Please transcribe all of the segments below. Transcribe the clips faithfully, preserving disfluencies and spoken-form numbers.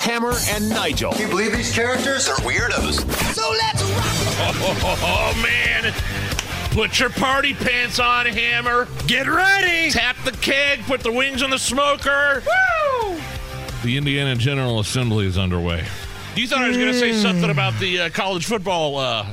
Hammer and Nigel. Can you believe these characters are weirdos? So let's rock! Oh, oh, oh, oh man! Put your party pants on, Hammer. Get ready! Tap the keg, put the wings on the smoker. Woo! The Indiana General Assembly is underway. You thought I was going to say something about the uh, college football uh,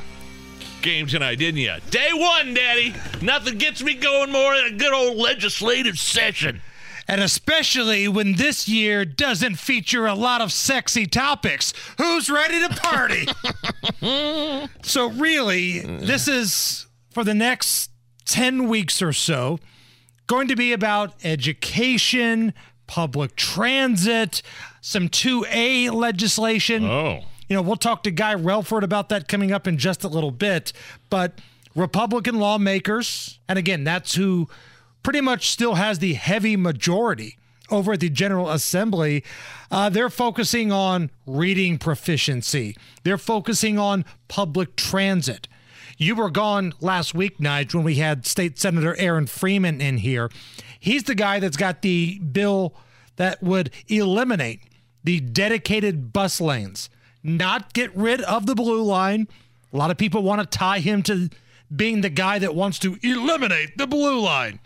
game tonight, didn't you? Day one, Daddy. Nothing gets me going more than a good old legislative session. And especially when this year doesn't feature a lot of sexy topics. Who's ready to party? So really, this is, for the next ten weeks or so, going to be about education, public transit, some two A legislation. Oh. You know, we'll talk to Guy Relford about that coming up in just a little bit. But Republican lawmakers, and again, that's who pretty much still has the heavy majority over at the General Assembly. Uh, they're focusing on reading proficiency. They're focusing on public transit. You were gone last week, Nige, when we had State Senator Aaron Freeman in here. He's the guy that's got the bill that would eliminate the dedicated bus lanes, not get rid of the blue line. A lot of people want to tie him to being the guy that wants to eliminate the blue line,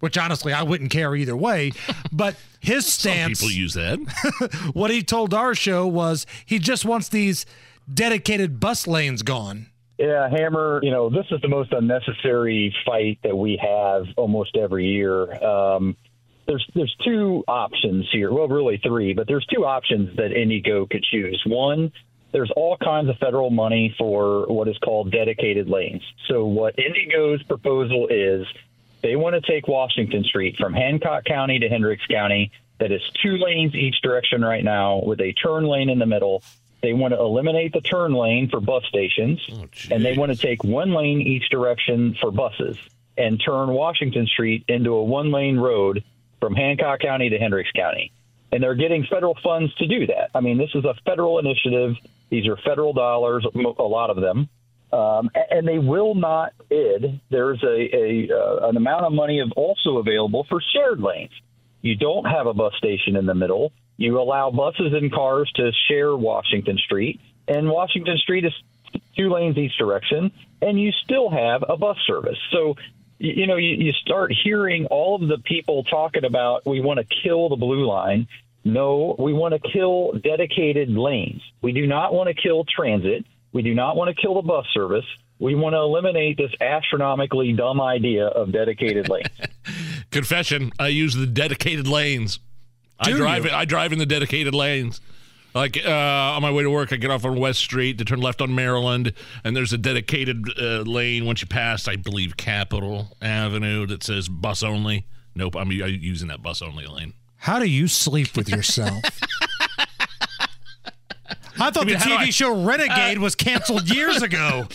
which honestly, I wouldn't care either way. But his stance... Some people use that. What he told our show was he just wants these dedicated bus lanes gone. Yeah, Hammer, you know, this is the most unnecessary fight that we have almost every year. Um, there's there's two options here. Well, really three, but there's two options that IndyGo could choose. One, there's all kinds of federal money for what is called dedicated lanes. So what IndyGo's proposal is, they want to take Washington Street from Hancock County to Hendricks County. That is two lanes each direction right now with a turn lane in the middle. They want to eliminate the turn lane for bus stations, oh, and they want to take one lane each direction for buses and turn Washington Street into a one-lane road from Hancock County to Hendricks County. And they're getting federal funds to do that. I mean, this is a federal initiative. These are federal dollars, a lot of them. Um, and they will not bid. There's a, a uh, an amount of money also available for shared lanes. You don't have a bus station in the middle. You allow buses and cars to share Washington Street, and Washington Street is two lanes each direction, and you still have a bus service. So, you know, you, you start hearing all of the people talking about we want to kill the blue line. No, we want to kill dedicated lanes. We do not want to kill transit. We do not want to kill the bus service. We want to eliminate this astronomically dumb idea of dedicated lanes. Confession, I use the dedicated lanes. Do I drive you? I drive in the dedicated lanes. Like uh, on my way to work, I get off on West Street to turn left on Maryland, and there's a dedicated uh, lane once you pass, I believe, Capitol Avenue that says bus only. Nope, I'm, I'm using that bus only lane. How do you sleep with yourself? I thought I mean, the T V I, show Renegade uh, was canceled years ago.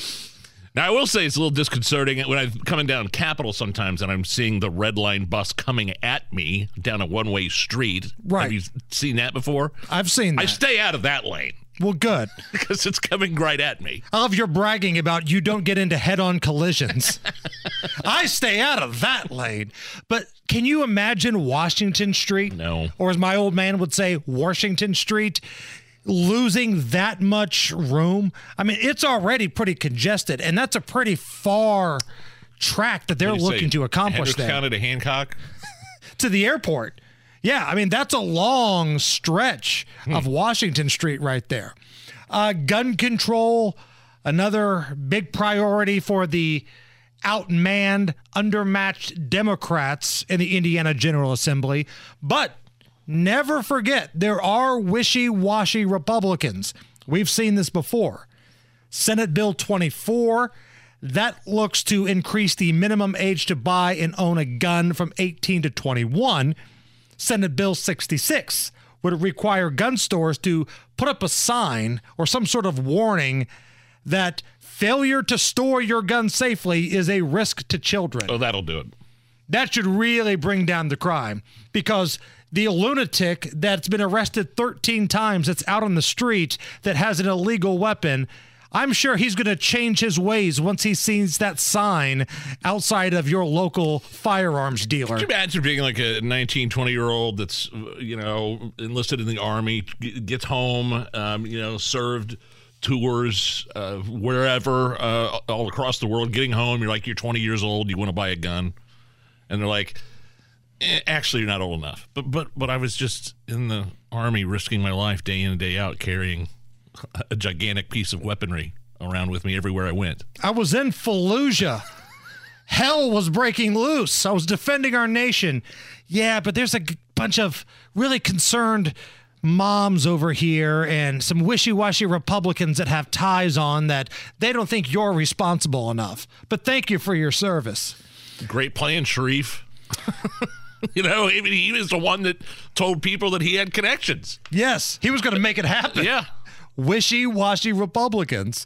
Now, I will say it's a little disconcerting when I'm coming down Capitol sometimes and I'm seeing the red line bus coming at me down a one-way street. Right. Have you seen that before? I've seen that. I stay out of that lane. Well, good. Because it's coming right at me. I love your bragging about you don't get into head-on collisions. I stay out of that lane. But can you imagine Washington Street? No. Or as my old man would say, Washington Street? Losing that much room. I mean, it's already pretty congested, and that's a pretty far track that they're looking to accomplish there. Hendricks County to Hancock? To the airport. Yeah, I mean, that's a long stretch hmm. of Washington Street right there. Uh, gun control, another big priority for the outmanned, undermatched Democrats in the Indiana General Assembly. But never forget, there are wishy-washy Republicans. We've seen this before. Senate Bill twenty-four, that looks to increase the minimum age to buy and own a gun from eighteen to twenty-one. Senate Bill sixty-six would require gun stores to put up a sign or some sort of warning that failure to store your gun safely is a risk to children. Oh, that'll do it. That should really bring down the crime, because the lunatic that's been arrested thirteen times that's out on the street that has an illegal weapon, I'm sure he's going to change his ways once he sees that sign outside of your local firearms dealer. Could you imagine being like a nineteen, twenty-year-old that's, you know, enlisted in the Army, gets home, um, you know, served tours uh, wherever, uh, all across the world, getting home, you're like, you're twenty years old, you want to buy a gun. And they're like, eh, actually, you're not old enough. But but but I was just in the Army risking my life day in and day out carrying a gigantic piece of weaponry around with me everywhere I went. I was in Fallujah. Hell was breaking loose. I was defending our nation. Yeah, but there's a g- bunch of really concerned moms over here and some wishy-washy Republicans that have ties on that they don't think you're responsible enough. But thank you for your service. Great plan, Sharif. You know, I mean, he was the one that told people that he had connections. Yes, he was going to make it happen. Yeah. Wishy-washy Republicans.